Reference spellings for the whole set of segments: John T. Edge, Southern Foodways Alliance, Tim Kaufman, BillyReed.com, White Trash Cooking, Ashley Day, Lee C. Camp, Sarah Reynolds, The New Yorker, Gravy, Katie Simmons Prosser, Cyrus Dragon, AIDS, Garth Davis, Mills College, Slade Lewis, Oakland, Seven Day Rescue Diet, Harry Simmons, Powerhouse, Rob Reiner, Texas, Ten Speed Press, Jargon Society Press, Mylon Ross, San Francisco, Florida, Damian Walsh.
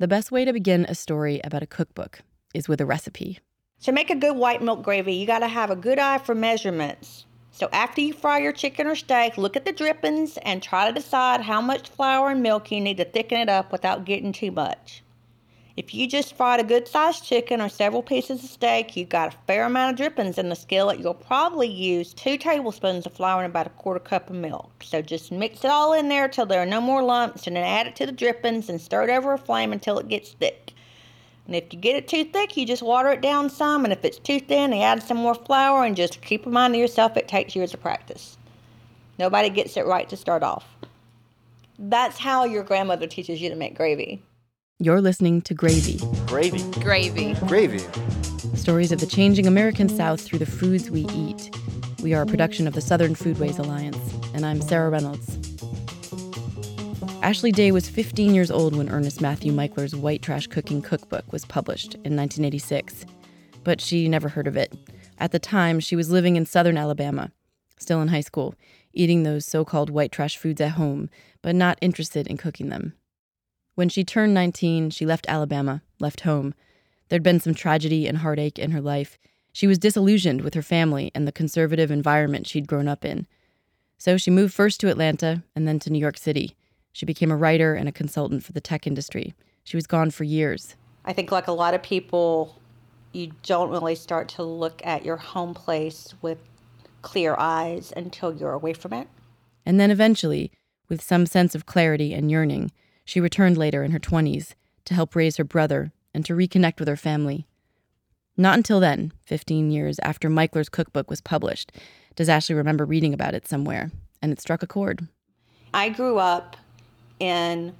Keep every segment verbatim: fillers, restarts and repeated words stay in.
The best way to begin a story about a cookbook is with a recipe. To make a good white milk gravy, you got to have a good eye for measurements. So after you fry your chicken or steak, look at the drippings and try to decide how much flour and milk you need to thicken it up without getting too much. If you just fried a good-sized chicken or several pieces of steak, you've got a fair amount of drippings in the skillet. You'll probably use two tablespoons of flour and about a quarter cup of milk. So just mix it all in there till there are no more lumps, and then add it to the drippings and stir it over a flame until it gets thick. And if you get it too thick, you just water it down some. And if it's too thin, you add some more flour, and just keep reminding yourself it takes years of practice. Nobody gets it right to start off. That's how your grandmother teaches you to make gravy. You're listening to Gravy. Gravy. Gravy. Gravy. Stories of the changing American South through the foods we eat. We are a production of the Southern Foodways Alliance, and I'm Sarah Reynolds. Ashley Day was fifteen years old when Ernest Matthew Mickler's White Trash Cooking cookbook was published in nineteen eighty-six, but she never heard of it. At the time, she was living in southern Alabama, still in high school, eating those so-called white trash foods at home, but not interested in cooking them. When she turned nineteen, she left Alabama, left home. There'd been some tragedy and heartache in her life. She was disillusioned with her family and the conservative environment she'd grown up in. So she moved first to Atlanta and then to New York City. She became a writer and a consultant for the tech industry. She was gone for years. I think like a lot of people, you don't really start to look at your home place with clear eyes until you're away from it. And then eventually, with some sense of clarity and yearning, she returned later in her twenties to help raise her brother and to reconnect with her family. Not until then, fifteen years after Mickler's cookbook was published, does Ashley remember reading about it somewhere, and it struck a chord. I grew up in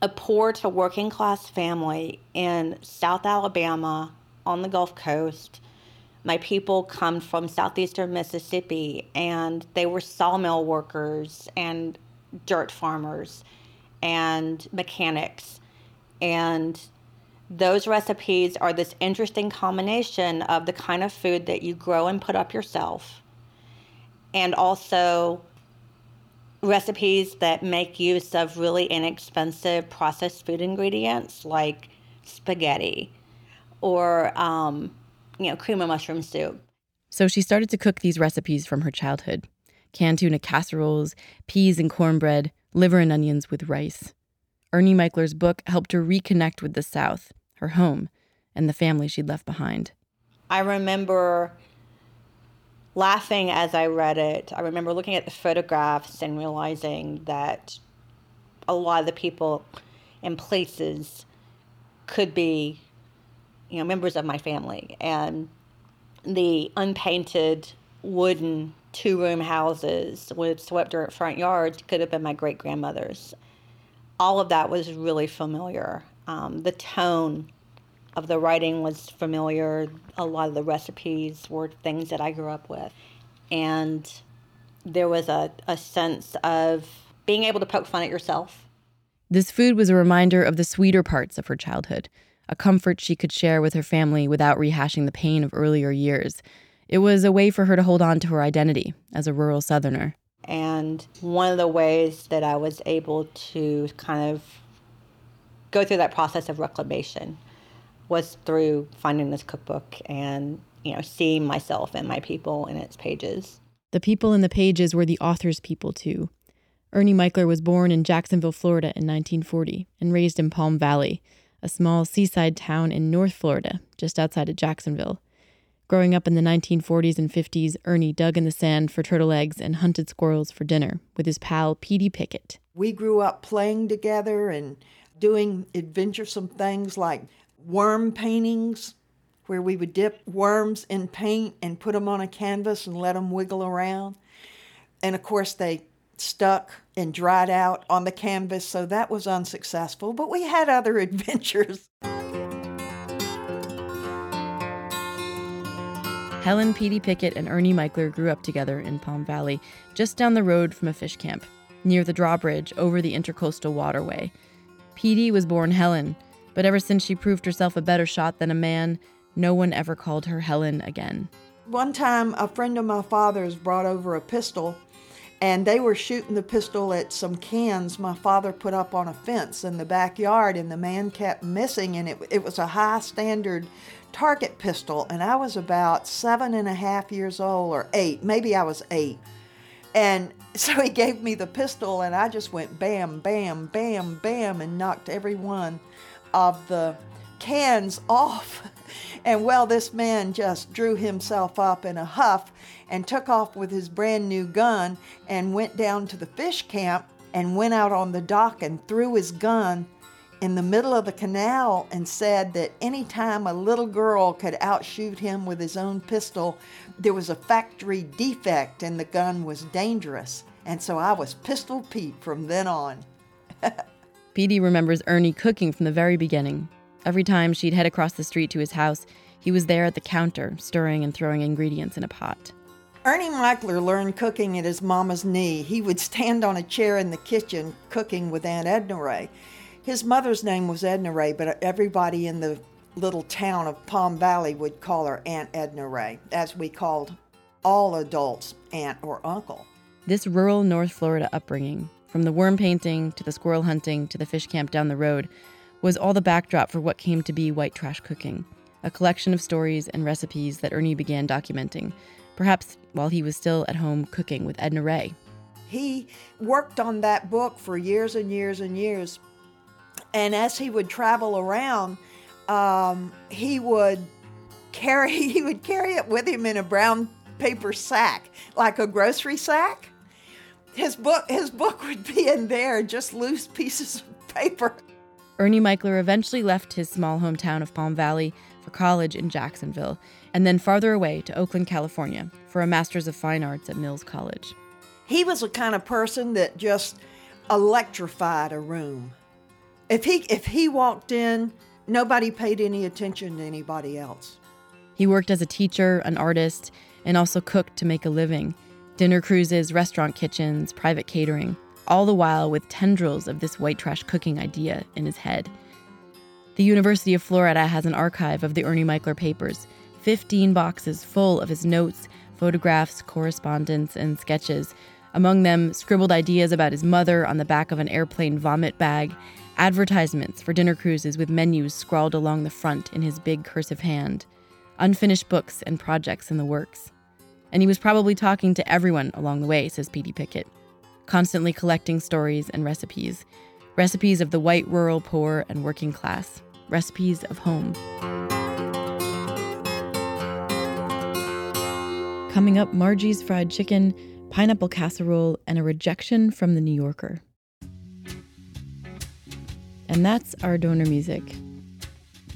a poor to working class family in South Alabama on the Gulf Coast. My people come from southeastern Mississippi, and they were sawmill workers and dirt farmers and mechanics. And those recipes are this interesting combination of the kind of food that you grow and put up yourself, and also recipes that make use of really inexpensive processed food ingredients like spaghetti or, um, you know, cream of mushroom soup. So she started to cook these recipes from her childhood. Canned tuna casseroles, peas and cornbread, liver and onions with rice. Ernie Mickler's book helped her reconnect with the South, her home, and the family she'd left behind. I remember laughing as I read it. I remember looking at the photographs and realizing that a lot of the people and places could be, you know, members of my family. And the unpainted wooden two-room houses with swept dirt front yards could have been my great-grandmother's. All of that was really familiar. Um, the tone of the writing was familiar. A lot of the recipes were things that I grew up with. And there was a, a sense of being able to poke fun at yourself. This food was a reminder of the sweeter parts of her childhood, a comfort she could share with her family without rehashing the pain of earlier years. It was a way for her to hold on to her identity as a rural Southerner. And one of the ways that I was able to kind of go through that process of reclamation was through finding this cookbook and, you know, seeing myself and my people in its pages. The people in the pages were the author's people, too. Ernie Mickler was born in Jacksonville, Florida in nineteen forty and raised in Palm Valley, a small seaside town in North Florida, just outside of Jacksonville. Growing up in the nineteen forties and fifties, Ernie dug in the sand for turtle eggs and hunted squirrels for dinner with his pal Petey Pickett. We grew up playing together and doing adventuresome things like worm paintings, where we would dip worms in paint and put them on a canvas and let them wiggle around. And of course they stuck and dried out on the canvas, so that was unsuccessful, but we had other adventures. Helen Petey Pickett and Ernie Mickler grew up together in Palm Valley, just down the road from a fish camp, near the drawbridge over the Intracoastal Waterway. Petey was born Helen, but ever since she proved herself a better shot than a man, no one ever called her Helen again. One time, a friend of my father's brought over a pistol, And they were shooting the pistol at some cans my father put up on a fence in the backyard, and the man kept missing, and it, it was a high standard target pistol, and I was about seven and a half years old, or eight, maybe I was eight. And so he gave me the pistol, and I just went bam, bam, bam, bam, and knocked every one of the cans off. And well, this man just drew himself up in a huff and took off with his brand new gun and went down to the fish camp and went out on the dock and threw his gun in the middle of the canal and said that any time a little girl could outshoot him with his own pistol, there was a factory defect and the gun was dangerous. And so I was Pistol Pete from then on. Petey remembers Ernie cooking from the very beginning. Every time she'd head across the street to his house, he was there at the counter, stirring and throwing ingredients in a pot. Ernie Mickler learned cooking at his mama's knee. He would stand on a chair in the kitchen cooking with Aunt Edna Ray. His mother's name was Edna Ray, but everybody in the little town of Palm Valley would call her Aunt Edna Ray, as we called all adults aunt or uncle. This rural North Florida upbringing, from the worm painting to the squirrel hunting to the fish camp down the road, was all the backdrop for what came to be White Trash Cooking, a collection of stories and recipes that Ernie began documenting, perhaps while he was still at home cooking with Edna Ray. He worked on that book for years and years and years, and as he would travel around, um, he would carry he would carry it with him in a brown paper sack, like a grocery sack. His book, his book would be in there, just loose pieces of paper. Ernie Mickler eventually left his small hometown of Palm Valley for college in Jacksonville, and then farther away to Oakland, California, for a Master's of Fine Arts at Mills College. He was the kind of person that just electrified a room. If he if he walked in, nobody paid any attention to anybody else. He worked as a teacher, an artist, and also cooked to make a living. Dinner cruises, restaurant kitchens, private catering, all the while with tendrils of this white trash cooking idea in his head. The University of Florida has an archive of the Ernie Mickler papers, fifteen boxes full of his notes, photographs, correspondence, and sketches, among them scribbled ideas about his mother on the back of an airplane vomit bag, advertisements for dinner cruises with menus scrawled along the front in his big cursive hand, unfinished books and projects in the works. And he was probably talking to everyone along the way, says Petey Pickett, constantly collecting stories and recipes, recipes of the white rural poor and working class, recipes of home. Coming up, Margie's fried chicken, pineapple casserole, and a rejection from The New Yorker. And that's our donor music.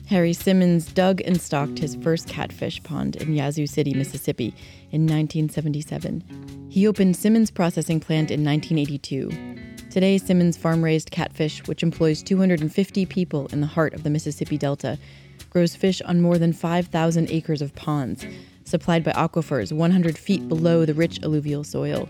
Harry Simmons dug and stocked his first catfish pond in Yazoo City, Mississippi, in nineteen seventy-seven. He opened Simmons Processing Plant in nineteen eighty-two. Today, Simmons farm-raised catfish, which employs two hundred fifty people in the heart of the Mississippi Delta, grows fish on more than five thousand acres of ponds, supplied by aquifers one hundred feet below the rich alluvial soil.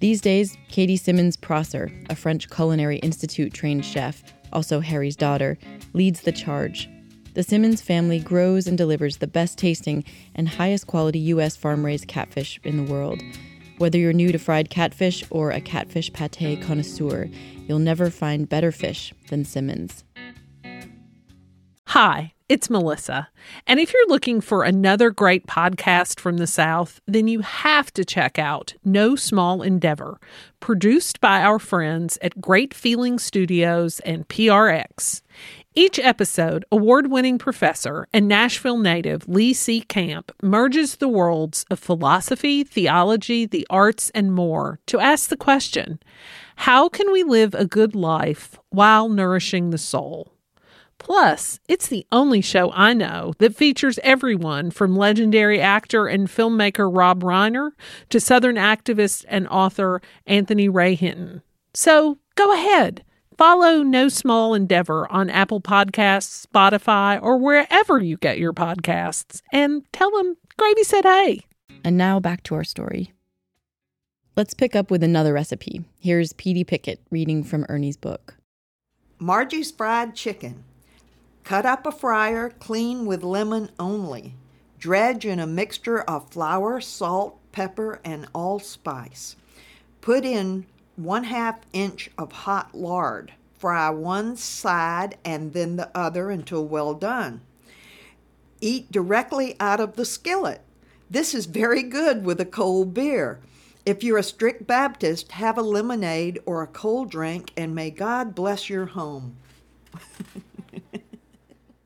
These days, Katie Simmons Prosser, a French Culinary Institute-trained chef, also Harry's daughter, leads the charge. The Simmons family grows and delivers the best-tasting and highest-quality U S farm-raised catfish in the world. Whether you're new to fried catfish or a catfish pâté connoisseur, you'll never find better fish than Simmons. Hi, it's Melissa. And if you're looking for another great podcast from the South, then you have to check out No Small Endeavor, produced by our friends at Great Feeling Studios and P R X. Each episode, award-winning professor and Nashville native Lee C. Camp merges the worlds of philosophy, theology, the arts, and more to ask the question, how can we live a good life while nourishing the soul? Plus, it's the only show I know that features everyone from legendary actor and filmmaker Rob Reiner to Southern activist and author Anthony Ray Hinton. So go ahead, follow No Small Endeavor on Apple Podcasts, Spotify, or wherever you get your podcasts, and tell them Gravy said hey. And now back to our story. Let's pick up with another recipe. Here's Petey Pickett reading from Ernie's book. Margie's fried chicken. Cut up a fryer, clean with lemon only. Dredge in a mixture of flour, salt, pepper, and allspice. Put in one half inch of hot lard. Fry one side and then the other until well done. Eat directly out of the skillet. This is very good with a cold beer. If you're a strict Baptist, have a lemonade or a cold drink, and may God bless your home.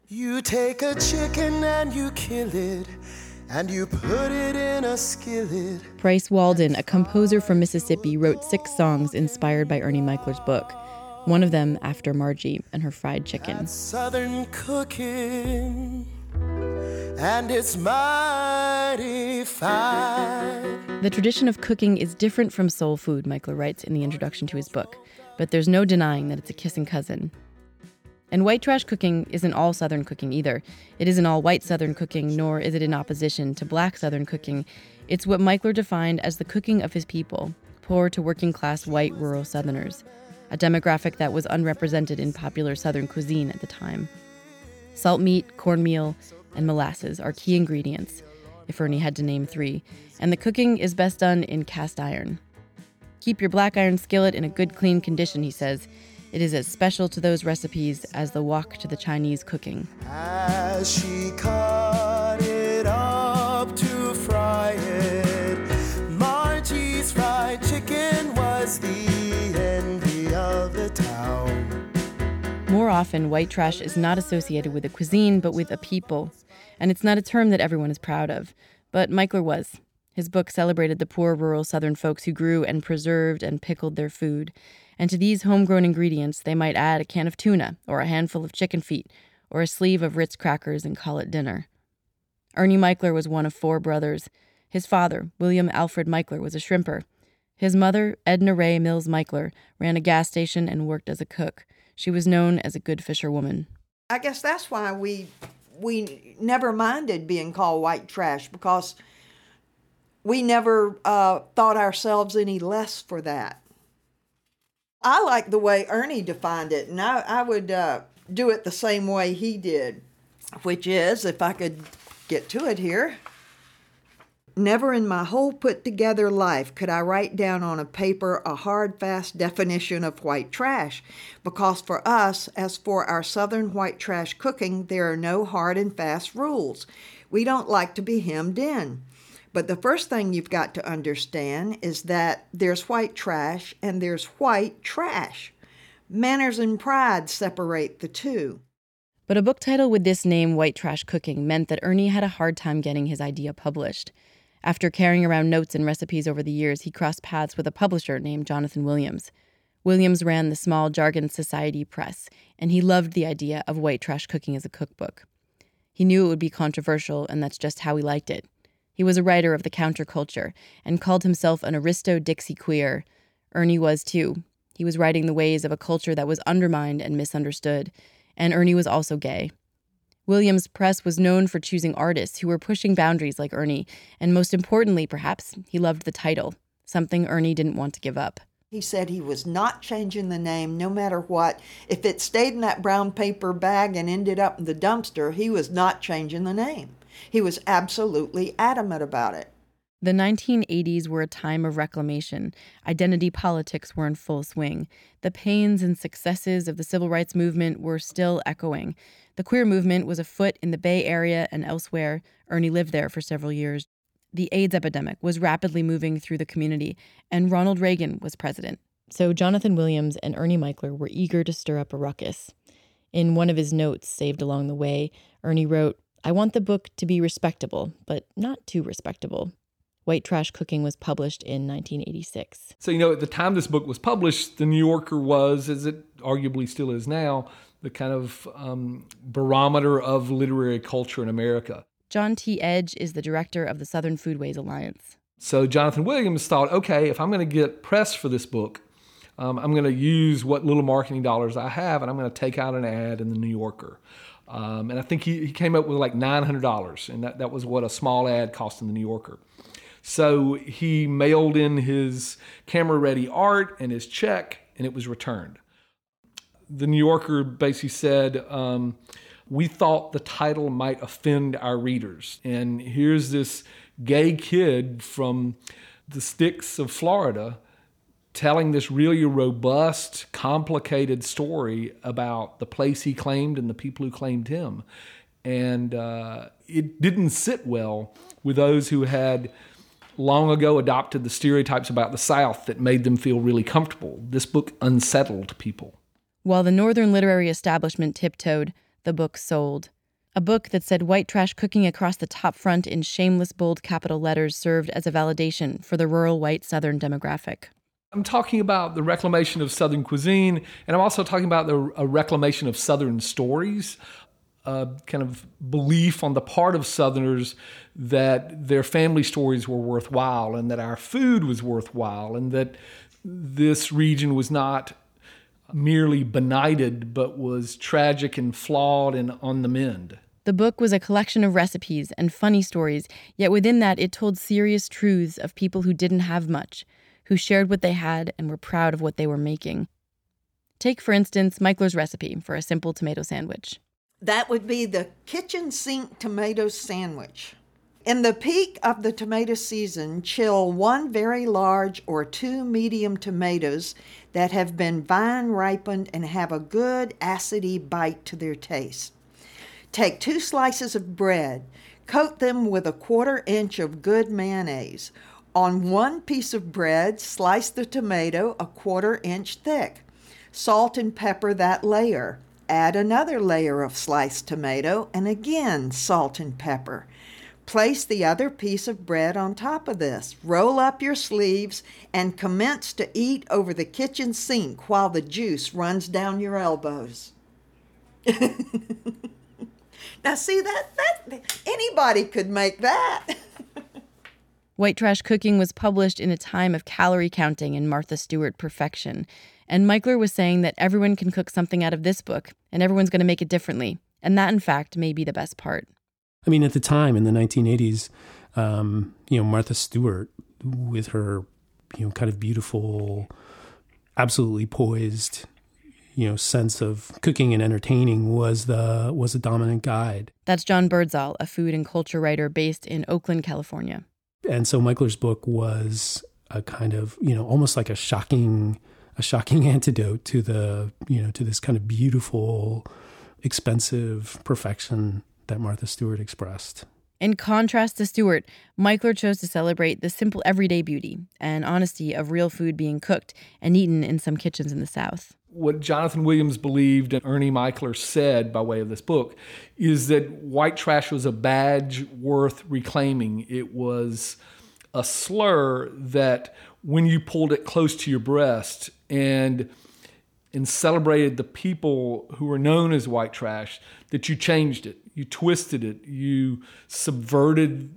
You take a chicken and you kill it, and you put it in a skillet. Price Walden, a composer from Mississippi, wrote six songs inspired by Ernie Mickler's book, one of them after Margie and her fried chicken. That's Southern cooking. And it's mighty fine. The tradition of cooking is different from soul food, Mickler writes in the introduction to his book, but there's no denying that it's a kissing cousin. And white trash cooking isn't all Southern cooking either. It isn't all white Southern cooking, nor is it in opposition to black Southern cooking. It's what Mickler defined as the cooking of his people, poor to working-class white rural Southerners, a demographic that was unrepresented in popular Southern cuisine at the time. Salt meat, cornmeal, and molasses are key ingredients, if Ernie had to name three, and the cooking is best done in cast iron. Keep your black iron skillet in a good, clean condition, he says. It is as special to those recipes as the wok to the Chinese cooking. As she cut it up to fry it, Margie's fried chicken was the envy of the town. More often, white trash is not associated with a cuisine, but with a people. And it's not a term that everyone is proud of. But Mickler was. His book celebrated the poor rural Southern folks who grew and preserved and pickled their food. And to these homegrown ingredients, they might add a can of tuna, or a handful of chicken feet, or a sleeve of Ritz crackers and call it dinner. Ernie Mickler was one of four brothers. His father, William Alfred Mickler, was a shrimper. His mother, Edna Ray Mills Mickler, ran a gas station and worked as a cook. She was known as a good fisherwoman. I guess that's why we we never minded being called white trash, because we never uh, thought ourselves any less for that. I like the way Ernie defined it, and I, I would uh, do it the same way he did, which is, if I could get to it here, never in my whole put-together life could I write down on a paper a hard, fast definition of white trash, because for us, as for our Southern white trash cooking, there are no hard and fast rules. We don't like to be hemmed in. But the first thing you've got to understand is that there's white trash and there's white trash. Manners and pride separate the two. But a book title with this name, White Trash Cooking, meant that Ernie had a hard time getting his idea published. After carrying around notes and recipes over the years, he crossed paths with a publisher named Jonathan Williams. Williams ran the small Jargon Society Press, and he loved the idea of white trash cooking as a cookbook. He knew it would be controversial, and that's just how he liked it. He was a writer of the counterculture and called himself an Aristo-Dixie queer. Ernie was, too. He was writing the ways of a culture that was undermined and misunderstood, and Ernie was also gay. Williams' press was known for choosing artists who were pushing boundaries like Ernie, and most importantly, perhaps, he loved the title, something Ernie didn't want to give up. He said he was not changing the name no matter what. If it stayed in that brown paper bag and ended up in the dumpster, he was not changing the name. He was absolutely adamant about it. The nineteen eighties were a time of reclamation. Identity politics were in full swing. The pains and successes of the civil rights movement were still echoing. The queer movement was afoot in the Bay Area and elsewhere. Ernie lived there for several years. The AIDS epidemic was rapidly moving through the community, and Ronald Reagan was president. So Jonathan Williams and Ernie Mickler were eager to stir up a ruckus. In one of his notes saved along the way, Ernie wrote, "I want the book to be respectable, but not too respectable." White Trash Cooking was published in nineteen eighty-six. So, you know, at the time this book was published, The New Yorker was, as it arguably still is now, the kind of um, barometer of literary culture in America. John T. Edge is the director of the Southern Foodways Alliance. So Jonathan Williams thought, okay, if I'm going to get press for this book, um, I'm going to use what little marketing dollars I have, and I'm going to take out an ad in The New Yorker. Um, and I think he, he came up with like nine hundred dollars, and that, that was what a small ad cost in The New Yorker. So he mailed in his camera-ready art and his check, and it was returned. The New Yorker basically said, um, we thought the title might offend our readers. And here's this gay kid from the sticks of Florida telling this really robust, complicated story about the place he claimed and the people who claimed him. And uh, it didn't sit well with those who had long ago adopted the stereotypes about the South that made them feel really comfortable. This book unsettled people. While the Northern literary establishment tiptoed, the book sold. A book that said white trash cooking across the top front in shameless, bold capital letters served as a validation for the rural white Southern demographic. I'm talking about the reclamation of Southern cuisine, and I'm also talking about the a reclamation of Southern stories, a kind of belief on the part of Southerners that their family stories were worthwhile and that our food was worthwhile and that this region was not merely benighted but was tragic and flawed and on the mend. The book was a collection of recipes and funny stories, yet within that it told serious truths of people who didn't have much, who shared what they had and were proud of what they were making. Take, for instance, Mickler's recipe for a simple tomato sandwich. That would be the kitchen sink tomato sandwich. In the peak of the tomato season, chill one very large or two medium tomatoes that have been vine ripened and have a good acidy bite to their taste. Take two slices of bread, coat them with a quarter inch of good mayonnaise. On one piece of bread, slice the tomato a quarter inch thick. Salt and pepper that layer. Add another layer of sliced tomato and again salt and pepper. Place the other piece of bread on top of this. Roll up your sleeves and commence to eat over the kitchen sink while the juice runs down your elbows. Now see, that, that anybody could make that. White Trash Cooking was published in a time of calorie counting and Martha Stewart perfection. And Mickler was saying that everyone can cook something out of this book, and everyone's going to make it differently. And that, in fact, may be the best part. I mean, at the time in the nineteen eighties, um, you know, Martha Stewart, with her, you know, kind of beautiful, absolutely poised, you know, sense of cooking and entertaining was the was a dominant guide. That's John Birdsall, a food and culture writer based in Oakland, California. And so Mickler's book was a kind of, you know, almost like a shocking a shocking antidote to the, you know, to this kind of beautiful, expensive perfection that Martha Stewart expressed. In contrast to Stewart, Mickler chose to celebrate the simple everyday beauty and honesty of real food being cooked and eaten in some kitchens in the South. What Jonathan Williams believed and Ernie Mickler said by way of this book is that white trash was a badge worth reclaiming. It was a slur that when you pulled it close to your breast and and celebrated the people who were known as white trash, that you changed it, you twisted it, you subverted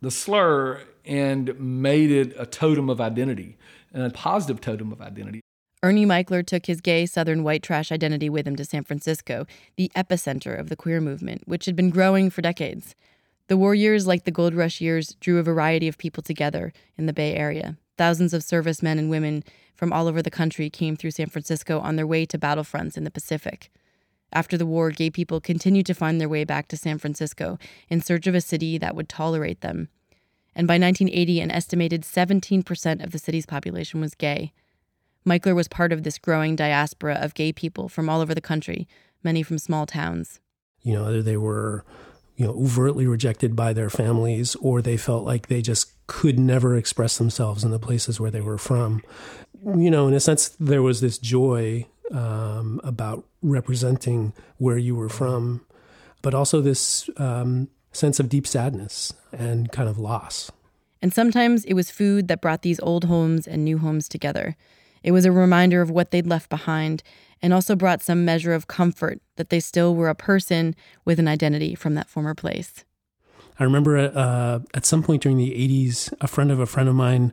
the slur and made it a totem of identity, a positive totem of identity. Ernie Mickler took his gay Southern white trash identity with him to San Francisco, the epicenter of the queer movement, which had been growing for decades. The war years, like the gold rush years, drew a variety of people together in the Bay Area. Thousands of servicemen and women from all over the country came through San Francisco on their way to battlefronts in the Pacific. After the war, gay people continued to find their way back to San Francisco in search of a city that would tolerate them. And by nineteen eighty, an estimated seventeen percent of the city's population was gay. Mickler was part of this growing diaspora of gay people from all over the country, many from small towns. You know, either they were, you know, overtly rejected by their families, or they felt like they just could never express themselves in the places where they were from. You know, in a sense, there was this joy um, about representing where you were from, but also this um, sense of deep sadness and kind of loss. And sometimes it was food that brought these old homes and new homes together. It was a reminder of what they'd left behind and also brought some measure of comfort that they still were a person with an identity from that former place. I remember uh, at some point during the eighties, a friend of a friend of mine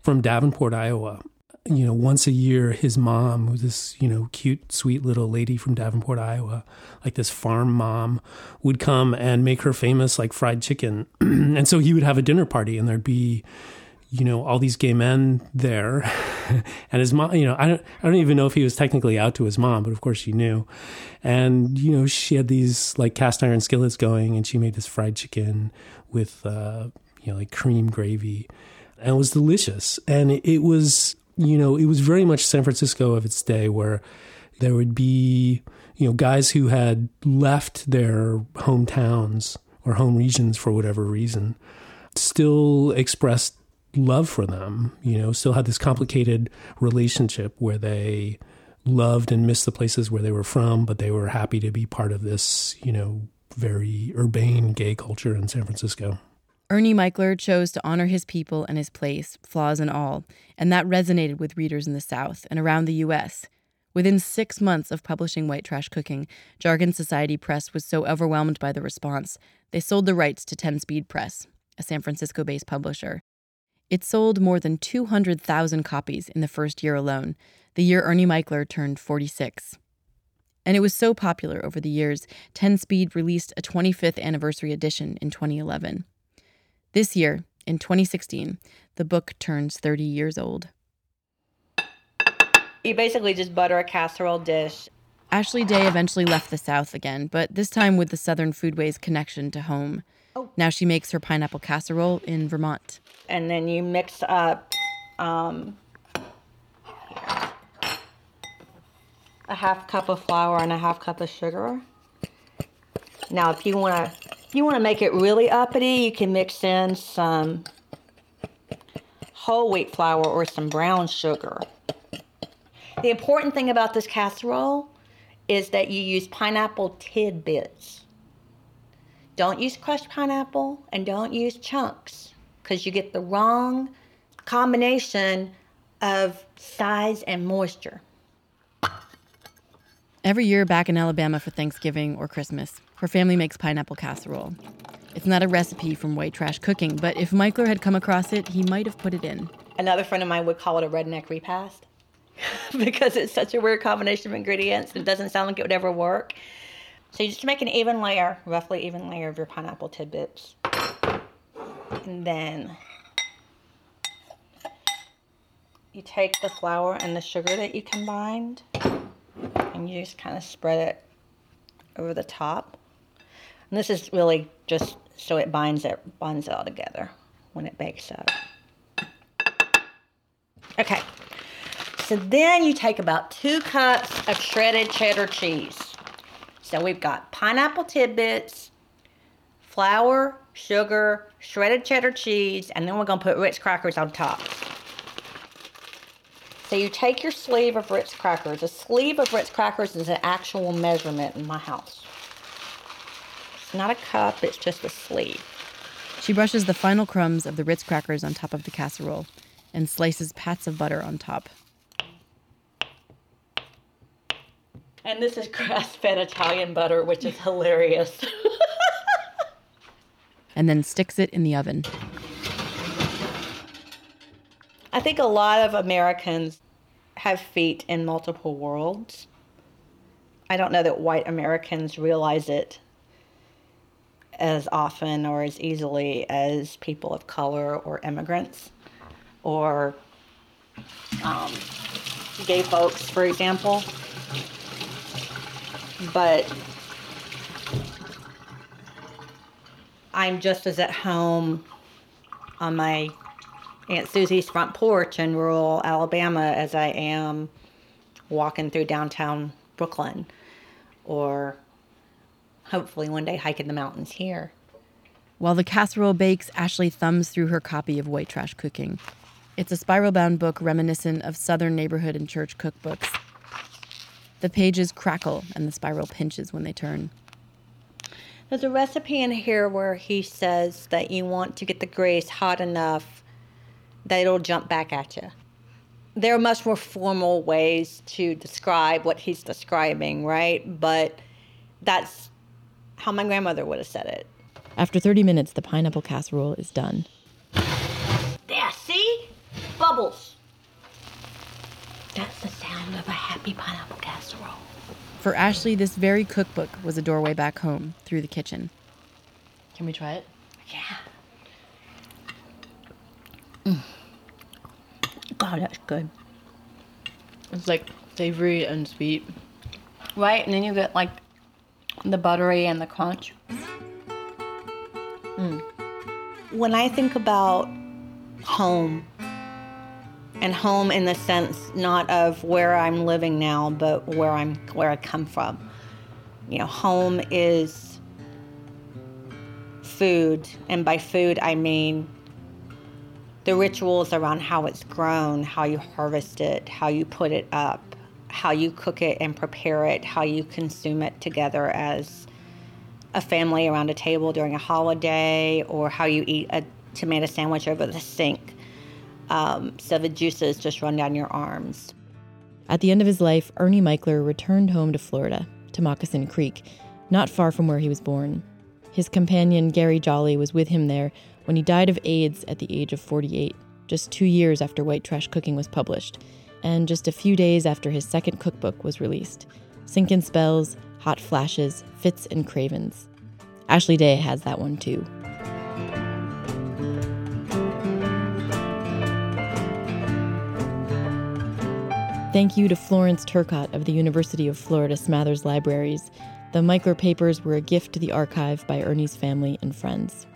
from Davenport, Iowa, you know, once a year, his mom, who's this, you know, cute, sweet little lady from Davenport, Iowa, like this farm mom, would come and make her famous, like, fried chicken. And so he would have a dinner party and there'd be, you know, all these gay men there. And his mom, you know, I don't I don't even know if he was technically out to his mom, but of course she knew. And, you know, she had these like cast iron skillets going and she made this fried chicken with, uh, you know, like cream gravy. And it was delicious. And it, it was you know, it was very much San Francisco of its day, where there would be, you know, guys who had left their hometowns or home regions for whatever reason still expressed love for them, you know, still had this complicated relationship where they loved and missed the places where they were from, but they were happy to be part of this, you know, very urbane gay culture in San Francisco. Ernie Mickler chose to honor his people and his place, flaws and all, and that resonated with readers in the South and around the U S Within six months of publishing White Trash Cooking, Jargon Society Press was so overwhelmed by the response, they sold the rights to ten Speed Press, a San Francisco-based publisher. It sold more than two hundred thousand copies in the first year alone, the year Ernie Mickler turned forty-six. And it was so popular over the years, ten Speed released a twenty-fifth anniversary edition in twenty eleven. This year, in twenty sixteen, the book turns thirty years old. You basically just butter a casserole dish. Ashley Day eventually left the South again, but this time with the Southern Foodways connection to home. Oh. Now she makes her pineapple casserole in Vermont. And then you mix up um, a half cup of flour and a half cup of sugar. Now, if you want to you want to make it really uppity, you can mix in some whole wheat flour or some brown sugar. The important thing about this casserole is that you use pineapple tidbits. Don't use crushed pineapple and don't use chunks, because you get the wrong combination of size and moisture. Every year back in Alabama for Thanksgiving or Christmas, her family makes pineapple casserole. It's not a recipe from White Trash Cooking, but if Mickler had come across it, he might have put it in. Another friend of mine would call it a redneck repast because it's such a weird combination of ingredients. It doesn't sound like it would ever work. So you just make an even layer, roughly even layer of your pineapple tidbits. And then you take the flour and the sugar that you combined and you just kind of spread it over the top. And this is really just so it binds it binds it all together when it bakes up. Okay, so then you take about two cups of shredded cheddar cheese. So we've got pineapple tidbits, flour, sugar, shredded cheddar cheese, and then we're going to put Ritz crackers on top. So you take your sleeve of Ritz crackers. A sleeve of Ritz crackers is an actual measurement in my house. It's not a cup, it's just a sleeve. She brushes the final crumbs of the Ritz crackers on top of the casserole and slices pats of butter on top. And this is grass-fed Italian butter, which is hilarious. And then sticks it in the oven. I think a lot of Americans have feet in multiple worlds. I don't know that white Americans realize it as often or as easily as people of color or immigrants or um, gay folks, for example. But I'm just as at home on my Aunt Susie's front porch in rural Alabama as I am walking through downtown Brooklyn or hopefully one day hiking the mountains here. While the casserole bakes, Ashley thumbs through her copy of White Trash Cooking. It's a spiral-bound book reminiscent of Southern neighborhood and church cookbooks. The pages crackle and the spiral pinches when they turn. There's a recipe in here where he says that you want to get the grease hot enough that it'll jump back at you. There are much more formal ways to describe what he's describing, right? But that's how my grandmother would have said it. After thirty minutes, the pineapple casserole is done. There, see? Bubbles. That's the sound of a happy pineapple casserole. For Ashley, this very cookbook was a doorway back home through the kitchen. Can we try it? Yeah. Mm. God, that's good. It's like savory and sweet. Right, and then you get like the buttery and the crunch. Mm. When I think about home and home in the sense not of where I'm living now, but where I'm where I come from. You know, home is food, and by food I mean the rituals around how it's grown, how you harvest it, how you put it up, how you cook it and prepare it, how you consume it together as a family around a table during a holiday, or how you eat a tomato sandwich over the sink, um, so the juices just run down your arms. At the end of his life, Ernie Mickler returned home to Florida, to Moccasin Creek, not far from where he was born. His companion, Gary Jolly, was with him there when he died of AIDS at the age of forty-eight, just two years after White Trash Cooking was published, and just a few days after his second cookbook was released, Sinkin' Spells, Hot Flashes, Fits and Cravens. Ashley Day has that one too. Thank you to Florence Turcott of the University of Florida Smathers Libraries. The Mickler papers were a gift to the archive by Ernie's family and friends.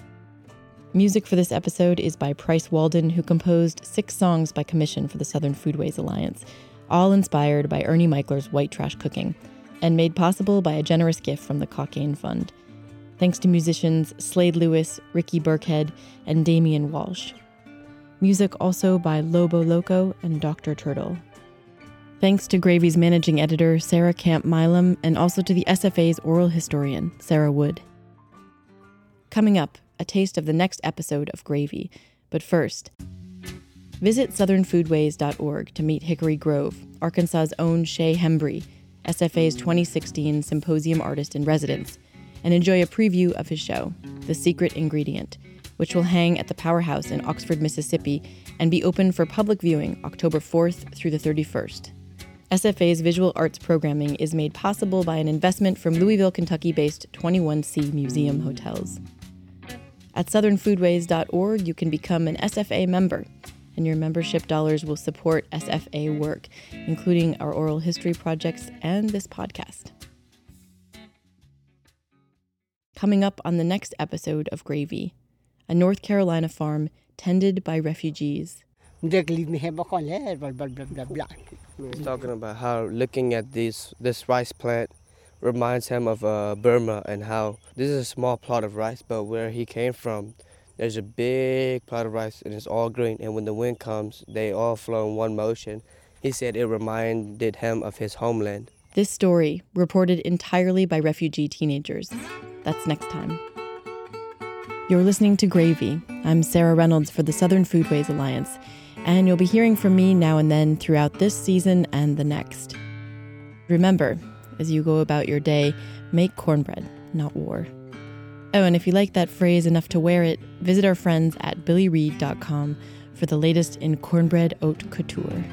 Music for this episode is by Price Walden, who composed six songs by commission for the Southern Foodways Alliance, all inspired by Ernie Mickler's White Trash Cooking, and made possible by a generous gift from the Cockane Fund. Thanks to musicians Slade Lewis, Ricky Burkhead, and Damian Walsh. Music also by Lobo Loco and Doctor Turtle. Thanks to Gravy's managing editor, Sarah Camp Milam, and also to the S F A's oral historian, Sarah Wood. Coming up, a taste of the next episode of Gravy. But first, visit southern foodways dot org to meet Hickory Grove, Arkansas's own Shea Hembree, S F A's twenty sixteen Symposium Artist in Residence, and enjoy a preview of his show, The Secret Ingredient, which will hang at the Powerhouse in Oxford, Mississippi, and be open for public viewing October fourth through the thirty-first. S F A's visual arts programming is made possible by an investment from Louisville, Kentucky-based twenty-one C Museum Hotels. At southern foodways dot org, you can become an S F A member, and your membership dollars will support S F A work, including our oral history projects and this podcast. Coming up on the next episode of Gravy, a North Carolina farm tended by refugees. He's talking about how looking at these, this rice plant reminds him of uh, Burma, and how this is a small plot of rice, but where he came from, there's a big plot of rice and it's all green, and when the wind comes, they all flow in one motion. He said it reminded him of his homeland. This story, reported entirely by refugee teenagers. That's next time. You're listening to Gravy. I'm Sarah Reynolds for the Southern Foodways Alliance, and you'll be hearing from me now and then throughout this season and the next. Remember, as you go about your day, make cornbread, not war. Oh, and if you like that phrase enough to wear it, visit our friends at billy reed dot com for the latest in cornbread haute couture.